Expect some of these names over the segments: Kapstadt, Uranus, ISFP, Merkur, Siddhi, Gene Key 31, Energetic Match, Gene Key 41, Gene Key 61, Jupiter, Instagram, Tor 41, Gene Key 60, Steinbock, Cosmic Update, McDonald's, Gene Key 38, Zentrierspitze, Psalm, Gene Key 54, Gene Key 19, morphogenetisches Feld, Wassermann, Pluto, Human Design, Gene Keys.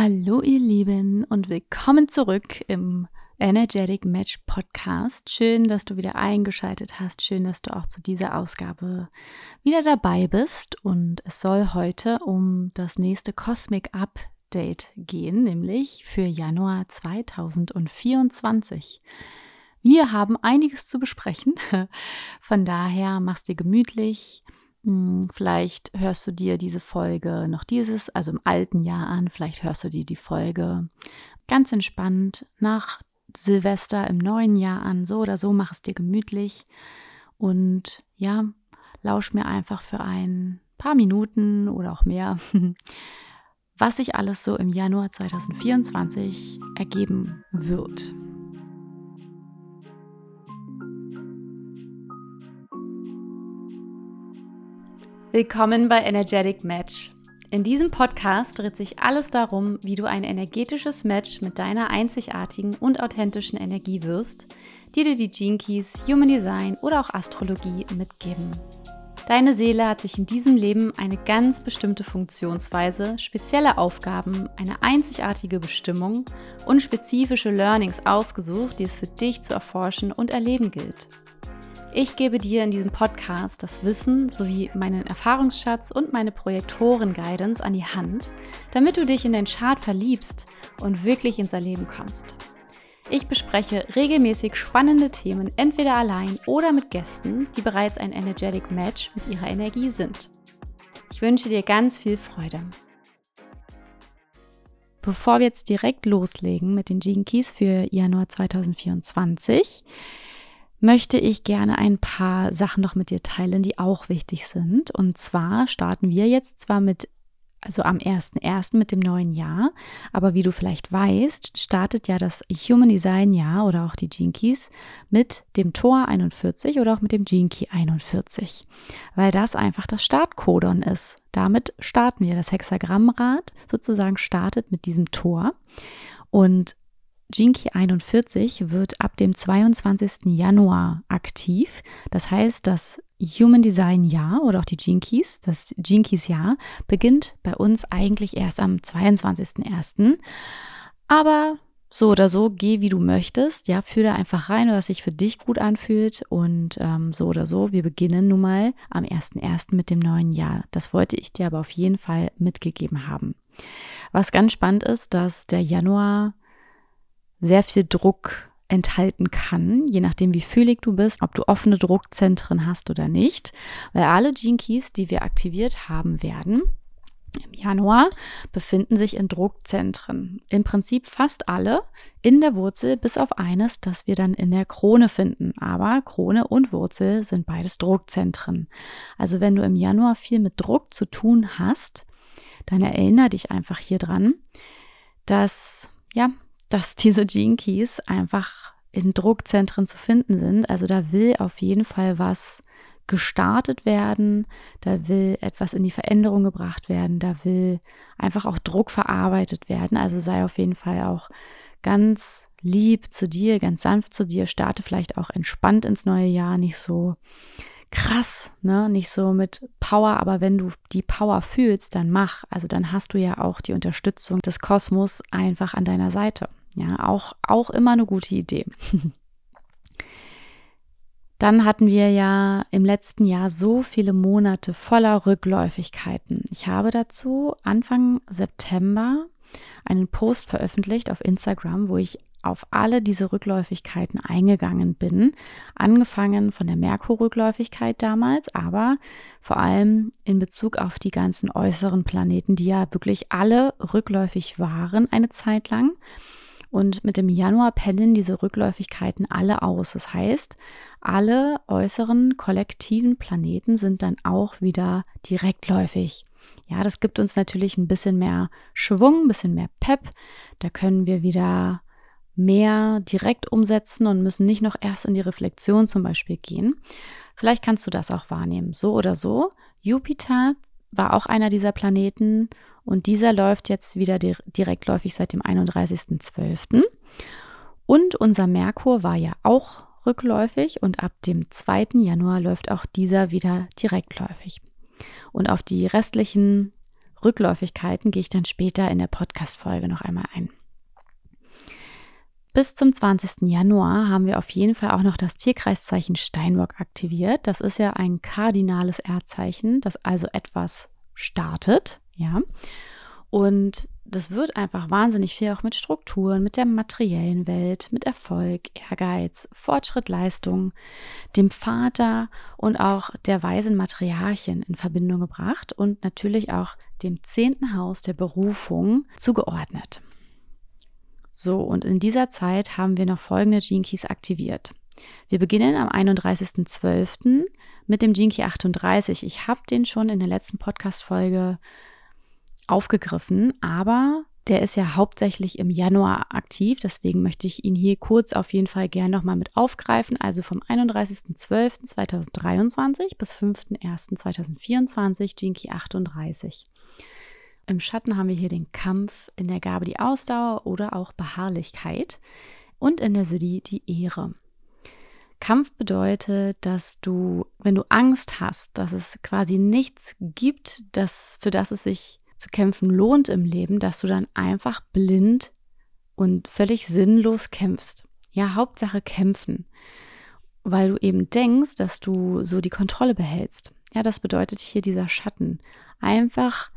Hallo ihr Lieben und willkommen zurück im Energetic Match Podcast. Schön, dass du wieder eingeschaltet hast. Schön, dass du auch zu dieser Ausgabe wieder dabei bist. Und es soll heute um das nächste Cosmic Update gehen, nämlich für Januar 2024. Wir haben einiges zu besprechen. Von daher mach's dir gemütlich. Vielleicht hörst du dir diese Folge noch also im alten Jahr an, vielleicht hörst du dir die Folge ganz entspannt nach Silvester im neuen Jahr an, so oder so, mach es dir gemütlich und ja, lausch mir einfach für ein paar Minuten oder auch mehr, was sich alles so im Januar 2024 ergeben wird. Willkommen bei Energetic Match. In diesem Podcast dreht sich alles darum, wie du ein energetisches Match mit deiner einzigartigen und authentischen Energie wirst, die dir die Gene Keys, Human Design oder auch Astrologie mitgeben. Deine Seele hat sich in diesem Leben eine ganz bestimmte Funktionsweise, spezielle Aufgaben, eine einzigartige Bestimmung und spezifische Learnings ausgesucht, die es für dich zu erforschen und erleben gilt. Ich gebe dir in diesem Podcast das Wissen sowie meinen Erfahrungsschatz und meine Projektoren-Guidance an die Hand, damit du dich in dein Chart verliebst und wirklich ins Erleben kommst. Ich bespreche regelmäßig spannende Themen entweder allein oder mit Gästen, die bereits ein Energetic Match mit ihrer Energie sind. Ich wünsche dir ganz viel Freude. Bevor wir jetzt direkt loslegen mit den Gene Keys für Januar 2024, möchte ich gerne ein paar Sachen noch mit dir teilen, die auch wichtig sind. Und zwar starten wir jetzt zwar am 1.1. mit dem neuen Jahr, aber wie du vielleicht weißt, startet ja das Human Design Jahr oder auch die Gene Keys mit dem Tor 41 oder auch mit dem Gene Key 41, weil das einfach das Startkodon ist. Damit starten wir. Das Hexagrammrad sozusagen startet mit diesem Tor und Gene Key 41 wird ab dem 22. Januar aktiv. Das heißt, das Human Design Jahr oder auch die Gene Keys, das Gene Keys Jahr beginnt bei uns eigentlich erst am 22.01. Aber so oder so, geh wie du möchtest. Ja, fühl da einfach rein, was sich für dich gut anfühlt. Und so oder so, wir beginnen nun mal am 1.01. mit dem neuen Jahr. Das wollte ich dir aber auf jeden Fall mitgegeben haben. Was ganz spannend ist, dass der Januar sehr viel Druck enthalten kann, je nachdem wie fühlig du bist, ob du offene Druckzentren hast oder nicht, weil alle Gene Keys, die wir aktiviert haben werden im Januar, befinden sich in Druckzentren. Im Prinzip fast alle in der Wurzel, bis auf eines, das wir dann in der Krone finden. Aber Krone und Wurzel sind beides Druckzentren. Also wenn du im Januar viel mit Druck zu tun hast, dann erinnere dich einfach hier dran, dass diese Gene Keys einfach in Druckzentren zu finden sind. Also da will auf jeden Fall was gestartet werden, da will etwas in die Veränderung gebracht werden, da will einfach auch Druck verarbeitet werden. Also sei auf jeden Fall auch ganz lieb zu dir, ganz sanft zu dir, starte vielleicht auch entspannt ins neue Jahr, nicht so krass, ne? Nicht so mit Power, aber wenn du die Power fühlst, dann mach. Also dann hast du ja auch die Unterstützung des Kosmos einfach an deiner Seite. Ja, auch immer eine gute Idee. Dann hatten wir ja im letzten Jahr so viele Monate voller Rückläufigkeiten. Ich habe dazu Anfang September einen Post veröffentlicht auf Instagram, wo ich auf alle diese Rückläufigkeiten eingegangen bin, angefangen von der Merkur-Rückläufigkeit damals, aber vor allem in Bezug auf die ganzen äußeren Planeten, die ja wirklich alle rückläufig waren eine Zeit lang. Und mit dem Januar pendeln diese Rückläufigkeiten alle aus. Das heißt, alle äußeren kollektiven Planeten sind dann auch wieder direktläufig. Ja, das gibt uns natürlich ein bisschen mehr Schwung, ein bisschen mehr Pep. Da können wir wieder mehr direkt umsetzen und müssen nicht noch erst in die Reflexion zum Beispiel gehen. Vielleicht kannst du das auch wahrnehmen, so oder so. Jupiter war auch einer dieser Planeten und dieser läuft jetzt wieder direktläufig seit dem 31.12. Und unser Merkur war ja auch rückläufig und ab dem 2. Januar läuft auch dieser wieder direktläufig. Und auf die restlichen Rückläufigkeiten gehe ich dann später in der Podcast-Folge noch einmal ein. Bis zum 20. Januar haben wir auf jeden Fall auch noch das Tierkreiszeichen Steinbock aktiviert. Das ist ja ein kardinales Erdzeichen, das also etwas startet, ja. Und das wird einfach wahnsinnig viel auch mit Strukturen, mit der materiellen Welt, mit Erfolg, Ehrgeiz, Fortschritt, Leistung, dem Vater und auch der weisen Matriarchin in Verbindung gebracht und natürlich auch dem 10. Haus der Berufung zugeordnet. So, und in dieser Zeit haben wir noch folgende Gene Keys aktiviert. Wir beginnen am 31.12. mit dem Gene Key 38. Ich habe den schon in der letzten Podcast-Folge aufgegriffen, aber der ist ja hauptsächlich im Januar aktiv, deswegen möchte ich ihn hier kurz auf jeden Fall gerne nochmal mit aufgreifen, also vom 31.12.2023 bis 5.1.2024, Gene Key 38. Im Schatten haben wir hier den Kampf, in der Gabe die Ausdauer oder auch Beharrlichkeit und in der Siddhi die Ehre. Kampf bedeutet, dass du, wenn du Angst hast, dass es quasi nichts gibt, für das es sich zu kämpfen lohnt im Leben, dass du dann einfach blind und völlig sinnlos kämpfst. Ja, Hauptsache kämpfen, weil du eben denkst, dass du so die Kontrolle behältst. Ja, das bedeutet hier dieser Schatten. Einfach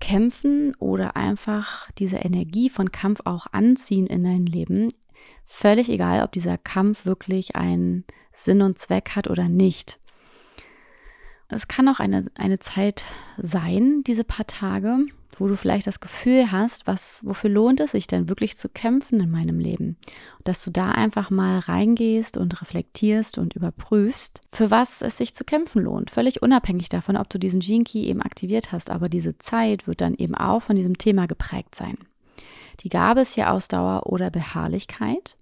kämpfen oder einfach diese Energie von Kampf auch anziehen in dein Leben. Völlig egal, ob dieser Kampf wirklich einen Sinn und Zweck hat oder nicht. Es kann auch eine Zeit sein, diese paar Tage, wo du vielleicht das Gefühl hast, wofür lohnt es sich denn wirklich zu kämpfen in meinem Leben? Dass du da einfach mal reingehst und reflektierst und überprüfst, für was es sich zu kämpfen lohnt. Völlig unabhängig davon, ob du diesen Gene Key eben aktiviert hast. Aber diese Zeit wird dann eben auch von diesem Thema geprägt sein. Die Gabe ist hier Ausdauer oder Beharrlichkeit.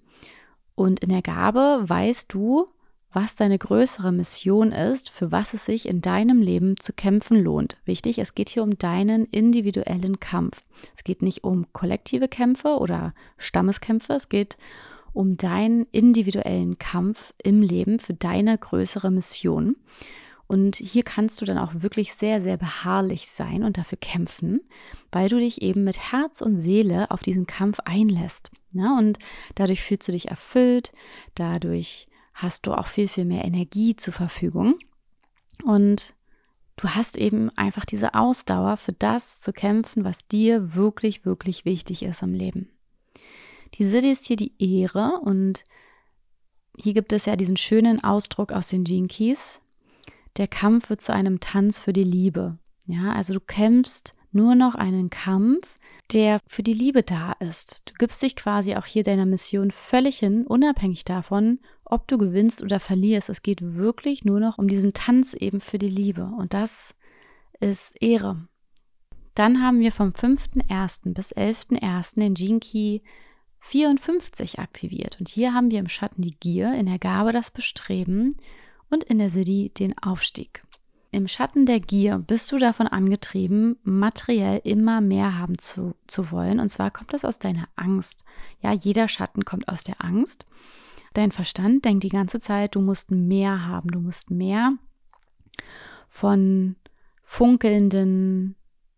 Und in der Gabe weißt du, was deine größere Mission ist, für was es sich in deinem Leben zu kämpfen lohnt. Wichtig, es geht hier um deinen individuellen Kampf. Es geht nicht um kollektive Kämpfe oder Stammeskämpfe, es geht um deinen individuellen Kampf im Leben für deine größere Mission. Und hier kannst du dann auch wirklich sehr, sehr beharrlich sein und dafür kämpfen, weil du dich eben mit Herz und Seele auf diesen Kampf einlässt. Ja, und dadurch fühlst du dich erfüllt, dadurch hast du auch viel, viel mehr Energie zur Verfügung und du hast eben einfach diese Ausdauer für das zu kämpfen, was dir wirklich, wirklich wichtig ist im Leben. Die Siddhi ist hier die Ehre und hier gibt es ja diesen schönen Ausdruck aus den Gene Keys, der Kampf wird zu einem Tanz für die Liebe. Ja, also du kämpfst nur noch einen Kampf, der für die Liebe da ist. Du gibst dich quasi auch hier deiner Mission völlig hin, unabhängig davon, ob du gewinnst oder verlierst. Es geht wirklich nur noch um diesen Tanz eben für die Liebe und das ist Ehre. Dann haben wir vom 5.1. bis 11.1. den Gene Key 54 aktiviert und hier haben wir im Schatten die Gier, in der Gabe das Bestreben und in der Siddhi den Aufstieg. Im Schatten der Gier bist du davon angetrieben, materiell immer mehr haben zu wollen. Und zwar kommt das aus deiner Angst. Ja, jeder Schatten kommt aus der Angst. Dein Verstand denkt die ganze Zeit, du musst mehr haben. Du musst mehr von funkelnden,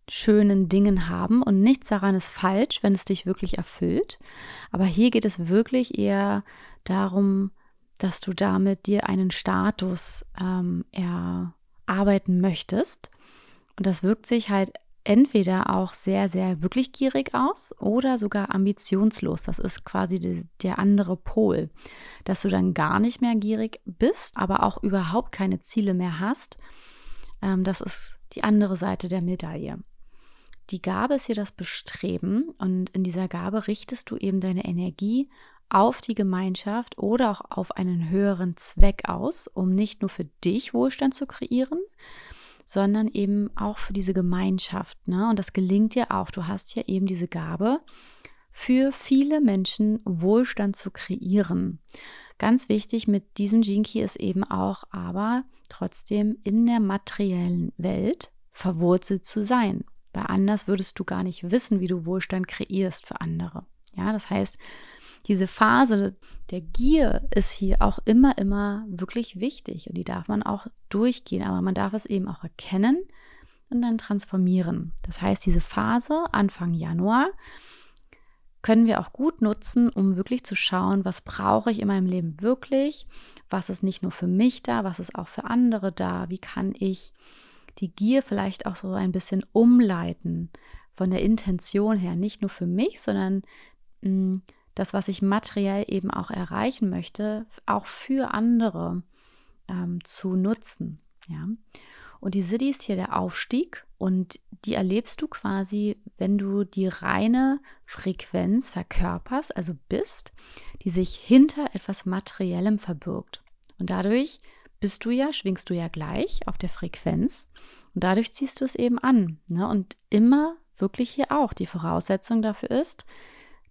schönen Dingen haben. Und nichts daran ist falsch, wenn es dich wirklich erfüllt. Aber hier geht es wirklich eher darum, dass du damit dir einen Status arbeiten möchtest und das wirkt sich halt entweder auch sehr, sehr wirklich gierig aus oder sogar ambitionslos. Das ist quasi der andere Pol, dass du dann gar nicht mehr gierig bist, aber auch überhaupt keine Ziele mehr hast. Das ist die andere Seite der Medaille. Die Gabe ist hier das Bestreben und in dieser Gabe richtest du eben deine Energie auf die Gemeinschaft oder auch auf einen höheren Zweck aus, um nicht nur für dich Wohlstand zu kreieren, sondern eben auch für diese Gemeinschaft, ne? Und das gelingt dir auch. Du hast ja eben diese Gabe, für viele Menschen Wohlstand zu kreieren. Ganz wichtig mit diesem Gene Key ist eben auch, aber trotzdem in der materiellen Welt verwurzelt zu sein. Weil anders würdest du gar nicht wissen, wie du Wohlstand kreierst für andere. Ja, das heißt, diese Phase der Gier ist hier auch immer, immer wirklich wichtig und die darf man auch durchgehen, aber man darf es eben auch erkennen und dann transformieren. Das heißt, diese Phase Anfang Januar können wir auch gut nutzen, um wirklich zu schauen, was brauche ich in meinem Leben wirklich, was ist nicht nur für mich da, was ist auch für andere da, wie kann ich die Gier vielleicht auch so ein bisschen umleiten von der Intention her, nicht nur für mich, sondern das, was ich materiell eben auch erreichen möchte, auch für andere zu nutzen. Ja. Und die City ist hier der Aufstieg und die erlebst du quasi, wenn du die reine Frequenz verkörperst, also bist, die sich hinter etwas Materiellem verbirgt. Und dadurch bist du ja, schwingst du ja gleich auf der Frequenz und dadurch ziehst du es eben an. Ne? Und immer wirklich hier auch die Voraussetzung dafür ist,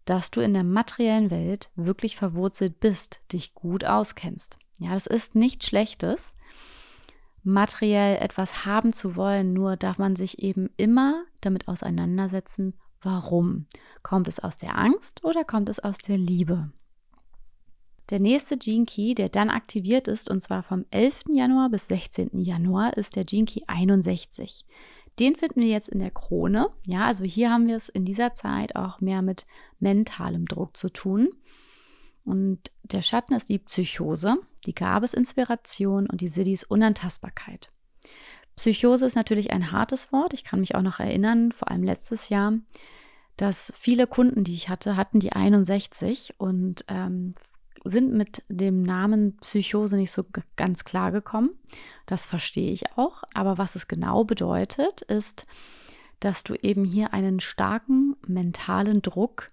dass du in der materiellen Welt wirklich verwurzelt bist, dich gut auskennst. Ja, das ist nichts Schlechtes. Materiell etwas haben zu wollen, nur darf man sich eben immer damit auseinandersetzen, warum. Kommt es aus der Angst oder kommt es aus der Liebe? Der nächste Gene Key, der dann aktiviert ist, und zwar vom 11. Januar bis 16. Januar, ist der Gene Key 61. Den finden wir jetzt in der Krone. Ja, also hier haben wir es in dieser Zeit auch mehr mit mentalem Druck zu tun. Und der Schatten ist die Psychose, die Gabe ist Inspiration und die City ist Unantastbarkeit. Psychose ist natürlich ein hartes Wort. Ich kann mich auch noch erinnern, vor allem letztes Jahr, dass viele Kunden, die ich hatte, hatten die 61 und sind mit dem Namen Psychose nicht so ganz klar gekommen. Das verstehe ich auch. Aber was es genau bedeutet, ist, dass du eben hier einen starken mentalen Druck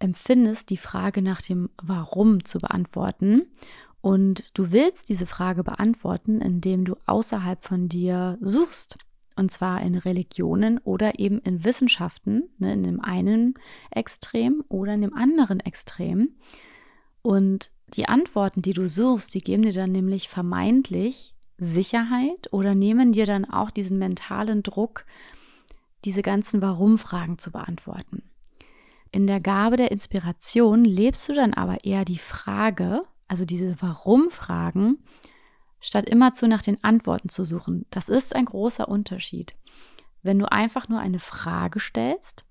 empfindest, die Frage nach dem Warum zu beantworten. Und du willst diese Frage beantworten, indem du außerhalb von dir suchst. Und zwar in Religionen oder eben in Wissenschaften, ne, in dem einen Extrem oder in dem anderen Extrem. Und die Antworten, die du suchst, die geben dir dann nämlich vermeintlich Sicherheit oder nehmen dir dann auch diesen mentalen Druck, diese ganzen Warum-Fragen zu beantworten. In der Gabe der Inspiration lebst du dann aber eher die Frage, also diese Warum-Fragen, statt immerzu nach den Antworten zu suchen. Das ist ein großer Unterschied. Wenn du einfach nur eine Frage stellst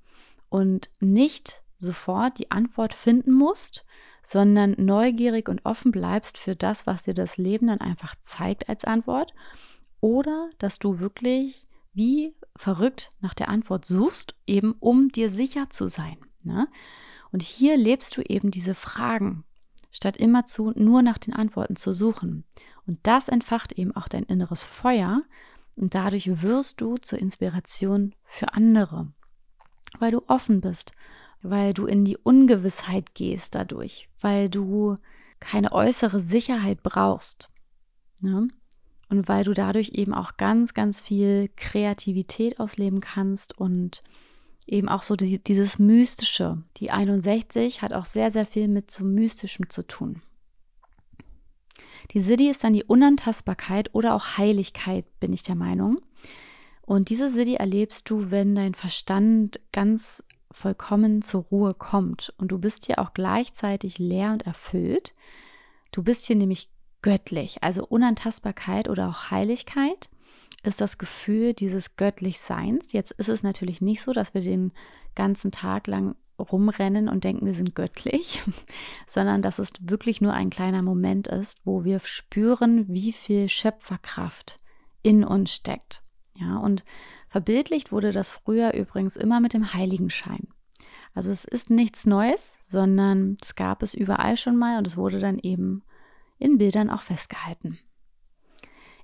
und nicht sofort die Antwort finden musst, sondern neugierig und offen bleibst für das, was dir das Leben dann einfach zeigt als Antwort, oder dass du wirklich wie verrückt nach der Antwort suchst, eben um dir sicher zu sein. Ne? Und hier lebst du eben diese Fragen, statt immerzu nur nach den Antworten zu suchen. Und das entfacht eben auch dein inneres Feuer und dadurch wirst du zur Inspiration für andere, weil du offen bist, weil du in die Ungewissheit gehst dadurch, weil du keine äußere Sicherheit brauchst, ne? Und weil du dadurch eben auch ganz, ganz viel Kreativität ausleben kannst und eben auch so dieses Mystische. Die 61 hat auch sehr, sehr viel mit so Mystischem zu tun. Die City ist dann die Unantastbarkeit oder auch Heiligkeit, bin ich der Meinung. Und diese City erlebst du, wenn dein Verstand ganz vollkommen zur Ruhe kommt. Und du bist hier auch gleichzeitig leer und erfüllt. Du bist hier nämlich göttlich. Also Unantastbarkeit oder auch Heiligkeit ist das Gefühl dieses Göttlichseins. Jetzt ist es natürlich nicht so, dass wir den ganzen Tag lang rumrennen und denken, wir sind göttlich, sondern dass es wirklich nur ein kleiner Moment ist, wo wir spüren, wie viel Schöpferkraft in uns steckt. Ja, und verbildlicht wurde das früher übrigens immer mit dem Heiligenschein. Also es ist nichts Neues, sondern es gab es überall schon mal und es wurde dann eben in Bildern auch festgehalten.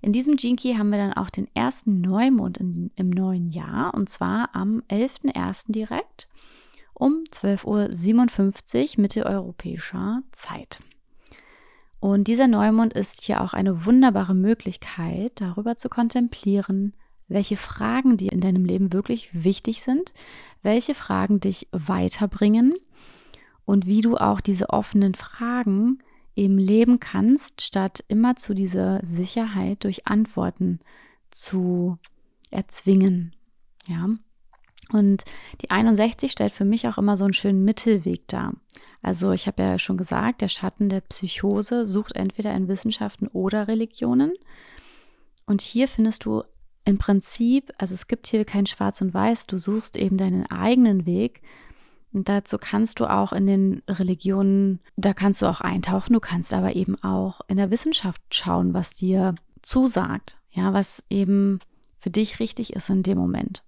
In diesem Gene Key haben wir dann auch den ersten Neumond im neuen Jahr und zwar am 11.01. direkt um 12.57 Uhr mitteleuropäischer Zeit. Und dieser Neumond ist hier auch eine wunderbare Möglichkeit, darüber zu kontemplieren, welche Fragen dir in deinem Leben wirklich wichtig sind, welche Fragen dich weiterbringen und wie du auch diese offenen Fragen eben leben kannst, statt immer zu dieser Sicherheit durch Antworten zu erzwingen. Ja. Und die 61 stellt für mich auch immer so einen schönen Mittelweg dar. Also ich habe ja schon gesagt, der Schatten der Psychose sucht entweder in Wissenschaften oder Religionen. Und hier findest du im Prinzip, also es gibt hier kein Schwarz und Weiß, du suchst eben deinen eigenen Weg. Und dazu kannst du auch in den Religionen, da kannst du auch eintauchen, du kannst aber eben auch in der Wissenschaft schauen, was dir zusagt, ja, was eben für dich richtig ist in dem Moment.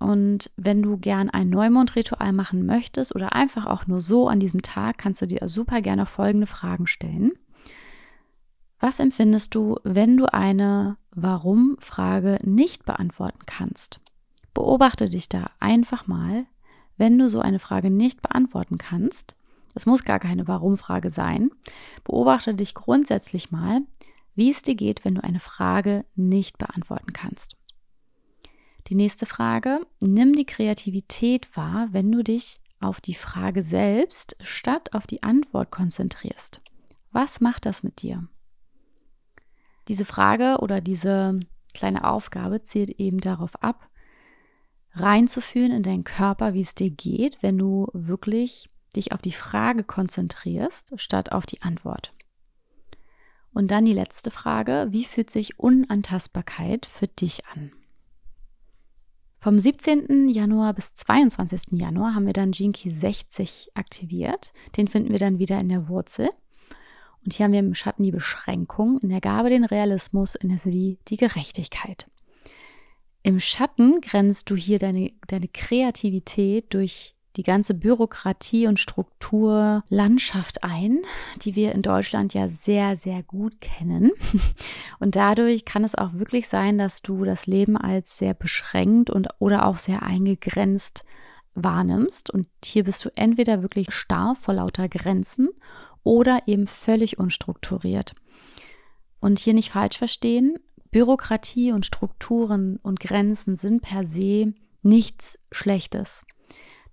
Und wenn du gern ein Neumondritual machen möchtest oder einfach auch nur so an diesem Tag, kannst du dir super gerne folgende Fragen stellen. Was empfindest du, wenn du eine Warum-Frage nicht beantworten kannst? Beobachte dich da einfach mal, wenn du so eine Frage nicht beantworten kannst. Es muss gar keine Warum-Frage sein. Beobachte dich grundsätzlich mal, wie es dir geht, wenn du eine Frage nicht beantworten kannst. Die nächste Frage: Nimm die Kreativität wahr, wenn du dich auf die Frage selbst statt auf die Antwort konzentrierst. Was macht das mit dir? Diese Frage oder diese kleine Aufgabe zielt eben darauf ab, reinzufühlen in deinen Körper, wie es dir geht, wenn du wirklich dich auf die Frage konzentrierst, statt auf die Antwort. Und dann die letzte Frage: Wie fühlt sich Unantastbarkeit für dich an? Vom 17. Januar bis 22. Januar haben wir dann Gene Key 60 aktiviert. Den finden wir dann wieder in der Wurzel. Und hier haben wir im Schatten die Beschränkung, in der Gabe den Realismus, in der Seele die Gerechtigkeit. Im Schatten grenzt du hier deine Kreativität durch die ganze Bürokratie und Strukturlandschaft ein, die wir in Deutschland ja sehr, sehr gut kennen. Und dadurch kann es auch wirklich sein, dass du das Leben als sehr beschränkt und oder auch sehr eingegrenzt wahrnimmst. Und hier bist du entweder wirklich starr vor lauter Grenzen oder eben völlig unstrukturiert. Und hier nicht falsch verstehen: Bürokratie und Strukturen und Grenzen sind per se nichts Schlechtes.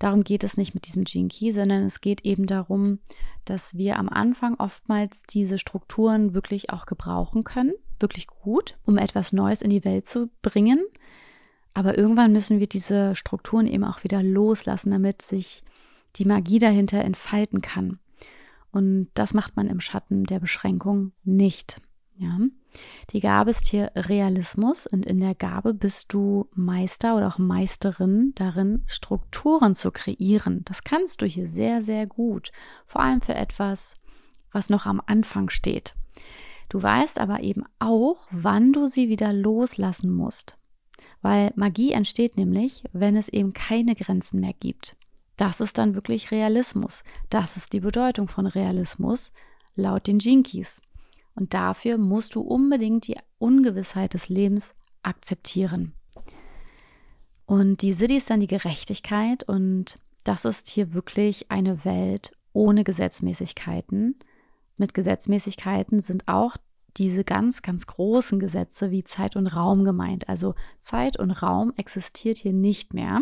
Darum geht es nicht mit diesem Gene Key, sondern es geht eben darum, dass wir am Anfang oftmals diese Strukturen wirklich auch gebrauchen können, wirklich gut, um etwas Neues in die Welt zu bringen. Aber irgendwann müssen wir diese Strukturen eben auch wieder loslassen, damit sich die Magie dahinter entfalten kann. Und das macht man im Schatten der Beschränkung nicht. Ja. Die Gabe ist hier Realismus, und in der Gabe bist du Meister oder auch Meisterin darin, Strukturen zu kreieren. Das kannst du hier sehr, sehr gut, vor allem für etwas, was noch am Anfang steht. Du weißt aber eben auch, wann du sie wieder loslassen musst, weil Magie entsteht nämlich, wenn es eben keine Grenzen mehr gibt. Das ist dann wirklich Realismus. Das ist die Bedeutung von Realismus laut den Gene Keys. Und dafür musst du unbedingt die Ungewissheit des Lebens akzeptieren. Und die Siddhi ist dann die Gerechtigkeit, und das ist hier wirklich eine Welt ohne Gesetzmäßigkeiten. Mit Gesetzmäßigkeiten sind auch diese ganz, ganz großen Gesetze wie Zeit und Raum gemeint. Also Zeit und Raum existiert hier nicht mehr.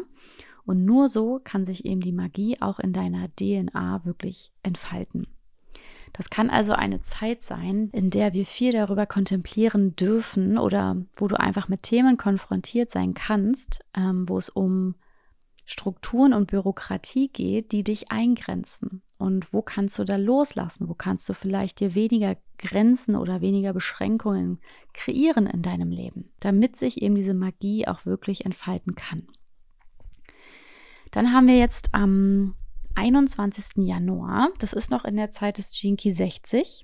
Und nur so kann sich eben die Magie auch in deiner DNA wirklich entfalten. Das kann also eine Zeit sein, in der wir viel darüber kontemplieren dürfen oder wo du einfach mit Themen konfrontiert sein kannst, wo es um Strukturen und Bürokratie geht, die dich eingrenzen. Und wo kannst du da loslassen? Wo kannst du vielleicht dir weniger Grenzen oder weniger Beschränkungen kreieren in deinem Leben, damit sich eben diese Magie auch wirklich entfalten kann? Dann haben wir jetzt am 21. Januar, das ist noch in der Zeit des Gene Key 60,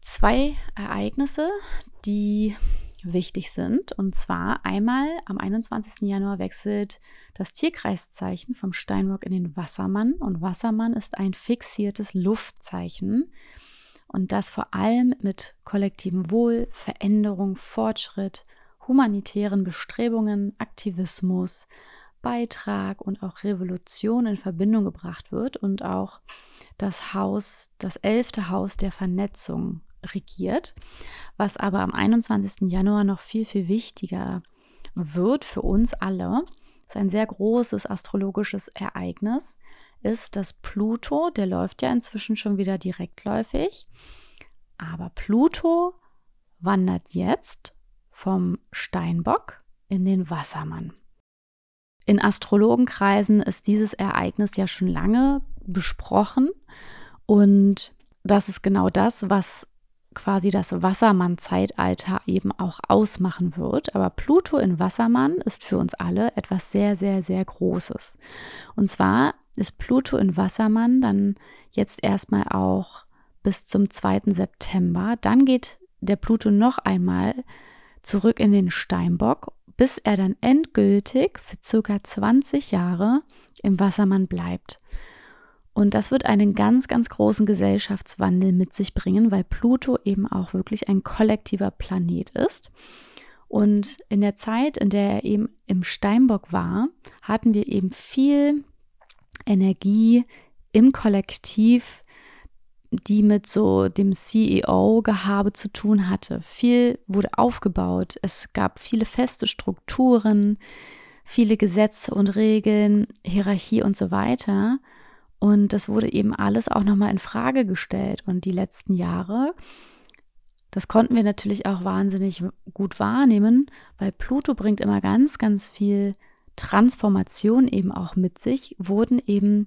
zwei Ereignisse, die wichtig sind. Und zwar einmal am 21. Januar wechselt das Tierkreiszeichen vom Steinbock in den Wassermann. Und Wassermann ist ein fixiertes Luftzeichen. Und das vor allem mit kollektivem Wohl, Veränderung, Fortschritt, humanitären Bestrebungen, Aktivismus, Beitrag und auch Revolution in Verbindung gebracht wird und auch das Haus, das 11. Haus der Vernetzung regiert, was aber am 21. Januar noch viel, viel wichtiger wird für uns alle. Das ist ein sehr großes astrologisches Ereignis, ist, dass Pluto, der läuft ja inzwischen schon wieder direktläufig, aber Pluto wandert jetzt vom Steinbock in den Wassermann. In Astrologenkreisen ist dieses Ereignis ja schon lange besprochen, und das ist genau das, was quasi das Wassermann-Zeitalter eben auch ausmachen wird. Aber Pluto in Wassermann ist für uns alle etwas sehr, sehr, sehr Großes. Und zwar ist Pluto in Wassermann dann jetzt erstmal auch bis zum 2. September. Dann geht der Pluto noch einmal zurück in den Steinbock, bis er dann endgültig für ca. 20 Jahre im Wassermann bleibt. Und das wird einen ganz, ganz großen Gesellschaftswandel mit sich bringen, weil Pluto eben auch wirklich ein kollektiver Planet ist. Und in der Zeit, in der er eben im Steinbock war, hatten wir eben viel Energie im Kollektiv, die mit so dem CEO-Gehabe zu tun hatte. Viel wurde aufgebaut, es gab viele feste Strukturen, viele Gesetze und Regeln, Hierarchie und so weiter. Und das wurde eben alles auch nochmal in Frage gestellt. Und die letzten Jahre, das konnten wir natürlich auch wahnsinnig gut wahrnehmen, weil Pluto bringt immer ganz, ganz viel Transformation eben auch mit sich, wurden eben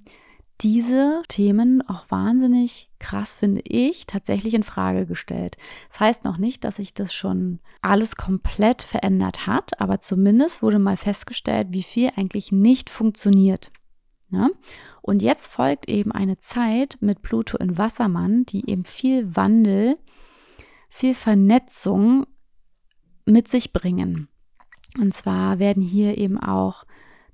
diese Themen auch wahnsinnig krass, finde ich, tatsächlich in Frage gestellt. Das heißt noch nicht, dass sich das schon alles komplett verändert hat, aber zumindest wurde mal festgestellt, wie viel eigentlich nicht funktioniert. Ja? Und jetzt folgt eben eine Zeit mit Pluto in Wassermann, die eben viel Wandel, viel Vernetzung mit sich bringen. Und zwar werden hier eben auch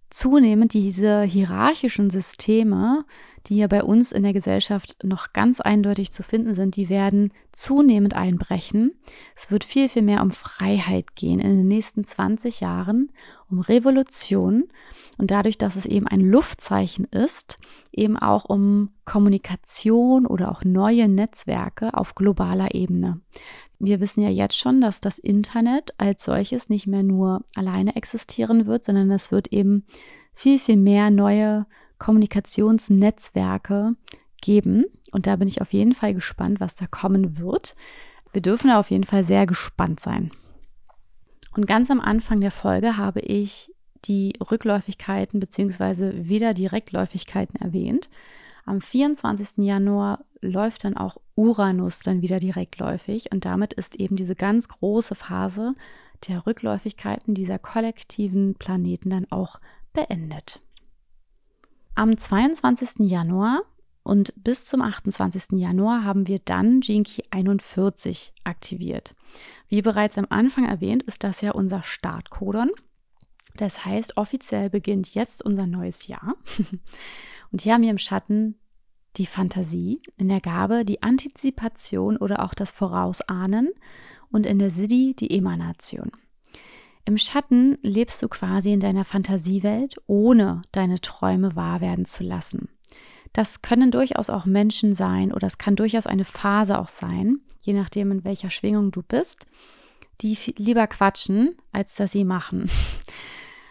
zunehmend diese hierarchischen Systeme, die ja bei uns in der Gesellschaft noch ganz eindeutig zu finden sind, die werden zunehmend einbrechen. Es wird viel, viel mehr um Freiheit gehen in den nächsten 20 Jahren, um Revolution und dadurch, dass es eben ein Luftzeichen ist, eben auch um Kommunikation oder auch neue Netzwerke auf globaler Ebene. Wir wissen ja jetzt schon, dass das Internet als solches nicht mehr nur alleine existieren wird, sondern es wird eben viel, viel mehr neue Kommunikationsnetzwerke geben. Und da bin ich auf jeden Fall gespannt, was da kommen wird. Wir dürfen da auf jeden Fall sehr gespannt sein. Und ganz am Anfang der Folge habe ich die Rückläufigkeiten bzw. wieder die Direktläufigkeiten erwähnt. Am 24. Januar läuft dann auch Uranus dann wieder direktläufig und damit ist eben diese ganz große Phase der Rückläufigkeiten dieser kollektiven Planeten dann auch beendet. Am 22. Januar und bis zum 28. Januar haben wir dann Gene Key 41 aktiviert. Wie bereits am Anfang erwähnt, ist das ja unser Startkodon. Das heißt, offiziell beginnt jetzt unser neues Jahr. Und hier haben wir im Schatten die Fantasie, in der Gabe die Antizipation oder auch das Vorausahnen und in der Siddhi die Emanation. Im Schatten lebst du quasi in deiner Fantasiewelt, ohne deine Träume wahr werden zu lassen. Das können durchaus auch Menschen sein oder es kann durchaus eine Phase auch sein, je nachdem in welcher Schwingung du bist, die lieber quatschen, als dass sie machen.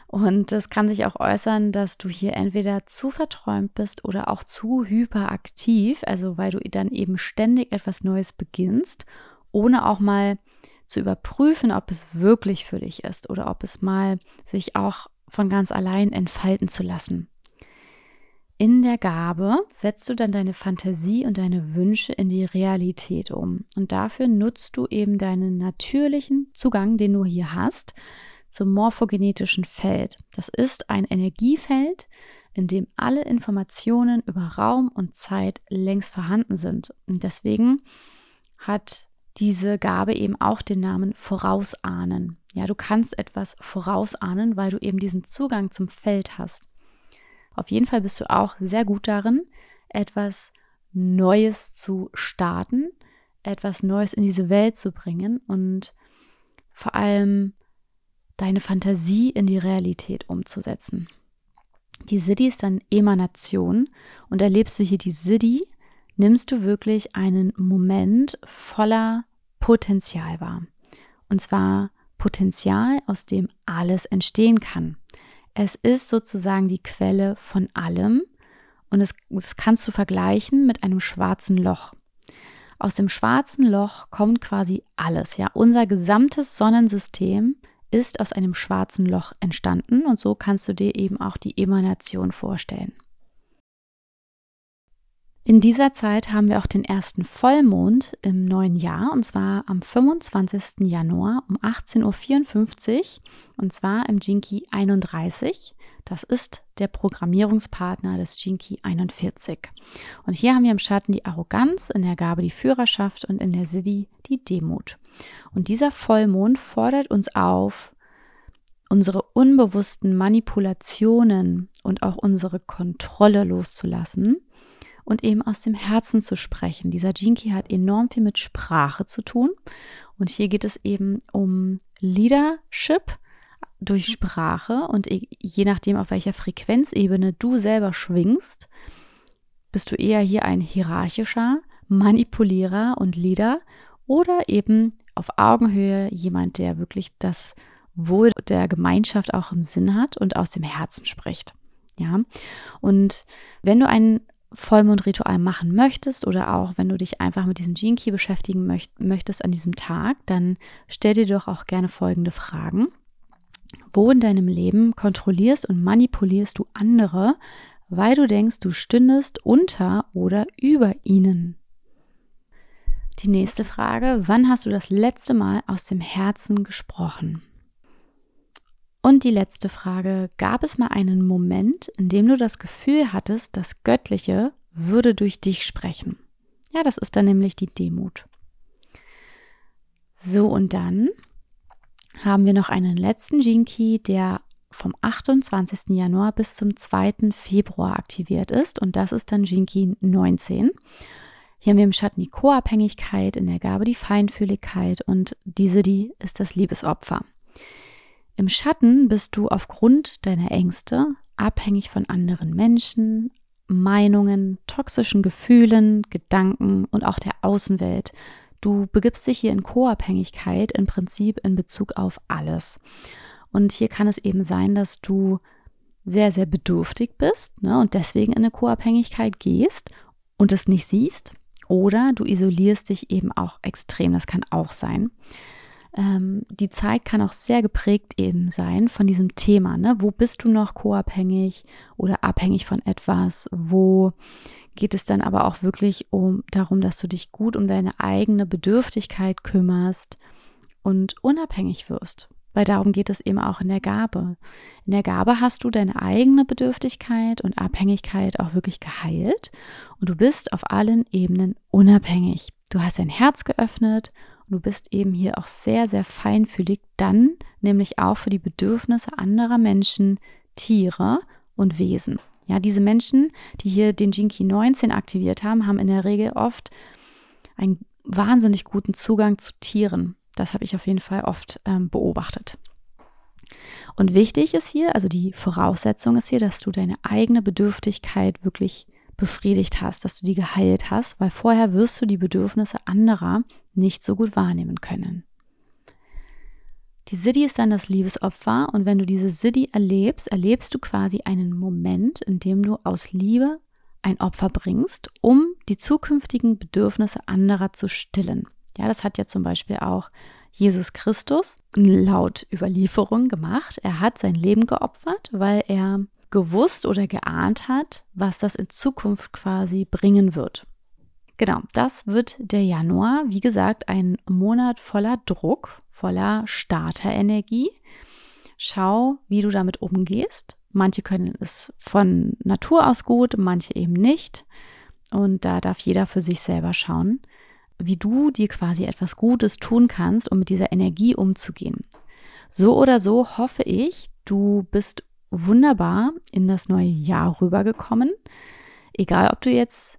Und das kann sich auch äußern, dass du hier entweder zu verträumt bist oder auch zu hyperaktiv, also weil du dann eben ständig etwas Neues beginnst, ohne auch mal zu überprüfen, ob es wirklich für dich ist oder ob es mal sich auch von ganz allein entfalten zu lassen. In der Gabe setzt du dann deine Fantasie und deine Wünsche in die Realität um. Und dafür nutzt du eben deinen natürlichen Zugang, den du hier hast, zum morphogenetischen Feld. Das ist ein Energiefeld, in dem alle Informationen über Raum und Zeit längst vorhanden sind. Und deswegen hat diese Gabe eben auch den Namen Vorausahnen. Ja, du kannst etwas vorausahnen, weil du eben diesen Zugang zum Feld hast. Auf jeden Fall bist du auch sehr gut darin, etwas Neues zu starten, etwas Neues in diese Welt zu bringen und vor allem deine Fantasie in die Realität umzusetzen. Die Siddhi ist dann Emanation und erlebst du hier die Siddhi, nimmst du wirklich einen Moment voller Potenzial wahr. Und zwar Potenzial, aus dem alles entstehen kann. Es ist sozusagen die Quelle von allem und das kannst du vergleichen mit einem schwarzen Loch. Aus dem schwarzen Loch kommt quasi alles. Ja? Unser gesamtes Sonnensystem ist aus einem schwarzen Loch entstanden und so kannst du dir eben auch die Emanation vorstellen. In dieser Zeit haben wir auch den ersten Vollmond im neuen Jahr, und zwar am 25. Januar um 18.54 Uhr, und zwar im Gene Key 31. Das ist der Programmierungspartner des Gene Key 41. Und hier haben wir im Schatten die Arroganz, in der Gabe die Führerschaft und in der Siddhi die Demut. Und dieser Vollmond fordert uns auf, unsere unbewussten Manipulationen und auch unsere Kontrolle loszulassen. Und eben aus dem Herzen zu sprechen. Dieser Gene Key hat enorm viel mit Sprache zu tun. Und hier geht es eben um Leadership durch Sprache. Und je nachdem, auf welcher Frequenzebene du selber schwingst, bist du eher hier ein hierarchischer Manipulierer und Leader oder eben auf Augenhöhe jemand, der wirklich das Wohl der Gemeinschaft auch im Sinn hat und aus dem Herzen spricht. Ja? Und wenn du einen Vollmondritual machen möchtest oder auch wenn du dich einfach mit diesem Gene Key beschäftigen möchtest an diesem Tag, dann stell dir doch auch gerne folgende Fragen. Wo in deinem Leben kontrollierst und manipulierst du andere, weil du denkst, du stündest unter oder über ihnen? Die nächste Frage: Wann hast du das letzte Mal aus dem Herzen gesprochen? Und die letzte Frage: Gab es mal einen Moment, in dem du das Gefühl hattest, das Göttliche würde durch dich sprechen? Ja, das ist dann nämlich die Demut. So, und dann haben wir noch einen letzten Gene Key, der vom 28. Januar bis zum 2. Februar aktiviert ist. Und das ist dann Gene Key 19. Hier haben wir im Schatten die Co-Abhängigkeit, in der Gabe die Feinfühligkeit und die ist das Liebesopfer. Im Schatten bist du aufgrund deiner Ängste abhängig von anderen Menschen, Meinungen, toxischen Gefühlen, Gedanken und auch der Außenwelt. Du begibst dich hier in Co-Abhängigkeit im Prinzip in Bezug auf alles. Und hier kann es eben sein, dass du sehr, sehr bedürftig bist, ne, und deswegen in eine Co-Abhängigkeit gehst und es nicht siehst. Oder du isolierst dich eben auch extrem, das kann auch sein. Die Zeit kann auch sehr geprägt eben sein von diesem Thema, ne? Wo bist du noch co-abhängig oder abhängig von etwas? Wo geht es dann aber auch wirklich darum, dass du dich gut um deine eigene Bedürftigkeit kümmerst und unabhängig wirst? Weil darum geht es eben auch in der Gabe. In der Gabe hast du deine eigene Bedürftigkeit und Abhängigkeit auch wirklich geheilt und du bist auf allen Ebenen unabhängig. Du hast dein Herz geöffnet. Du bist eben hier auch sehr, sehr feinfühlig, dann nämlich auch für die Bedürfnisse anderer Menschen, Tiere und Wesen. Ja, diese Menschen, die hier den Gene Key 19 aktiviert haben, haben in der Regel oft einen wahnsinnig guten Zugang zu Tieren. Das habe ich auf jeden Fall oft beobachtet. Und wichtig ist hier, also die Voraussetzung ist hier, dass du deine eigene Bedürftigkeit wirklich befriedigt hast, dass du die geheilt hast, weil vorher wirst du die Bedürfnisse anderer nicht so gut wahrnehmen können. Die Siddhi ist dann das Liebesopfer und wenn du diese Siddhi erlebst, erlebst du quasi einen Moment, in dem du aus Liebe ein Opfer bringst, um die zukünftigen Bedürfnisse anderer zu stillen. Ja, das hat ja zum Beispiel auch Jesus Christus laut Überlieferung gemacht. Er hat sein Leben geopfert, weil er gewusst oder geahnt hat, was das in Zukunft quasi bringen wird. Genau, das wird der Januar. Wie gesagt, ein Monat voller Druck, voller Starterenergie. Schau, wie du damit umgehst. Manche können es von Natur aus gut, manche eben nicht. Und da darf jeder für sich selber schauen, wie du dir quasi etwas Gutes tun kannst, um mit dieser Energie umzugehen. So oder so hoffe ich, du bist wunderbar in das neue Jahr rübergekommen. Egal, ob du jetzt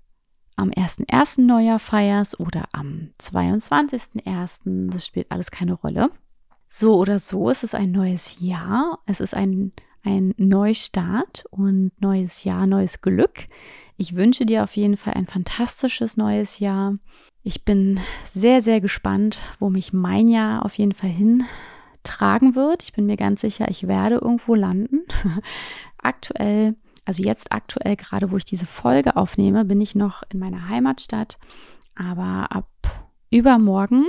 am 1.1. Neujahr feierst oder am 22.1., das spielt alles keine Rolle. So oder so ist es ein neues Jahr. Es ist ein Neustart und neues Jahr, neues Glück. Ich wünsche dir auf jeden Fall ein fantastisches neues Jahr. Ich bin sehr, sehr gespannt, wo mich mein Jahr auf jeden Fall hin tragen wird. Ich bin mir ganz sicher, ich werde irgendwo landen. Aktuell, gerade wo ich diese Folge aufnehme, bin ich noch in meiner Heimatstadt, aber ab übermorgen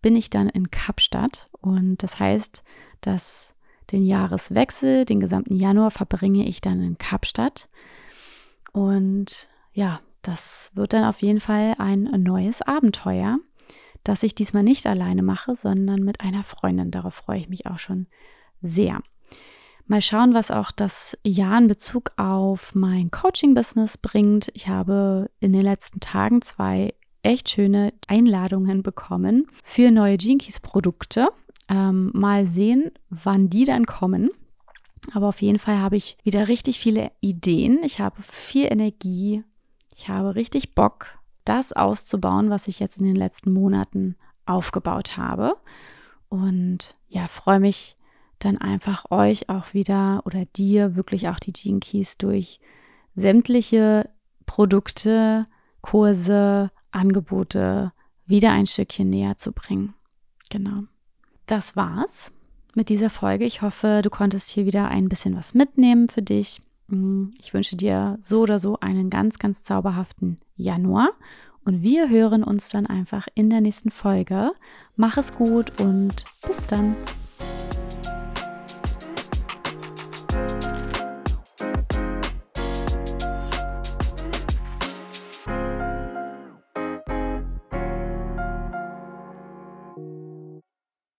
bin ich dann in Kapstadt und das heißt, dass den Jahreswechsel, den gesamten Januar verbringe ich dann in Kapstadt und ja, Das wird dann auf jeden Fall ein neues Abenteuer, das ich diesmal nicht alleine mache, sondern mit einer Freundin. Darauf freue ich mich auch schon sehr. Mal schauen, was auch das Jahr in Bezug auf mein Coaching-Business bringt. Ich habe in den letzten Tagen 2 echt schöne Einladungen bekommen für neue Gene Keys-Produkte. Mal sehen, wann die dann kommen. Aber auf jeden Fall habe ich wieder richtig viele Ideen. Ich habe viel Energie. Ich habe richtig Bock, das auszubauen, was ich jetzt in den letzten Monaten aufgebaut habe. Und ja, freue mich dann einfach euch auch wieder oder dir wirklich auch die Gene Keys durch sämtliche Produkte, Kurse, Angebote wieder ein Stückchen näher zu bringen. Genau. Das war's mit dieser Folge. Ich hoffe, du konntest hier wieder ein bisschen was mitnehmen für dich. Ich wünsche dir so oder so einen ganz, ganz zauberhaften Januar und wir hören uns dann einfach in der nächsten Folge. Mach es gut und bis dann.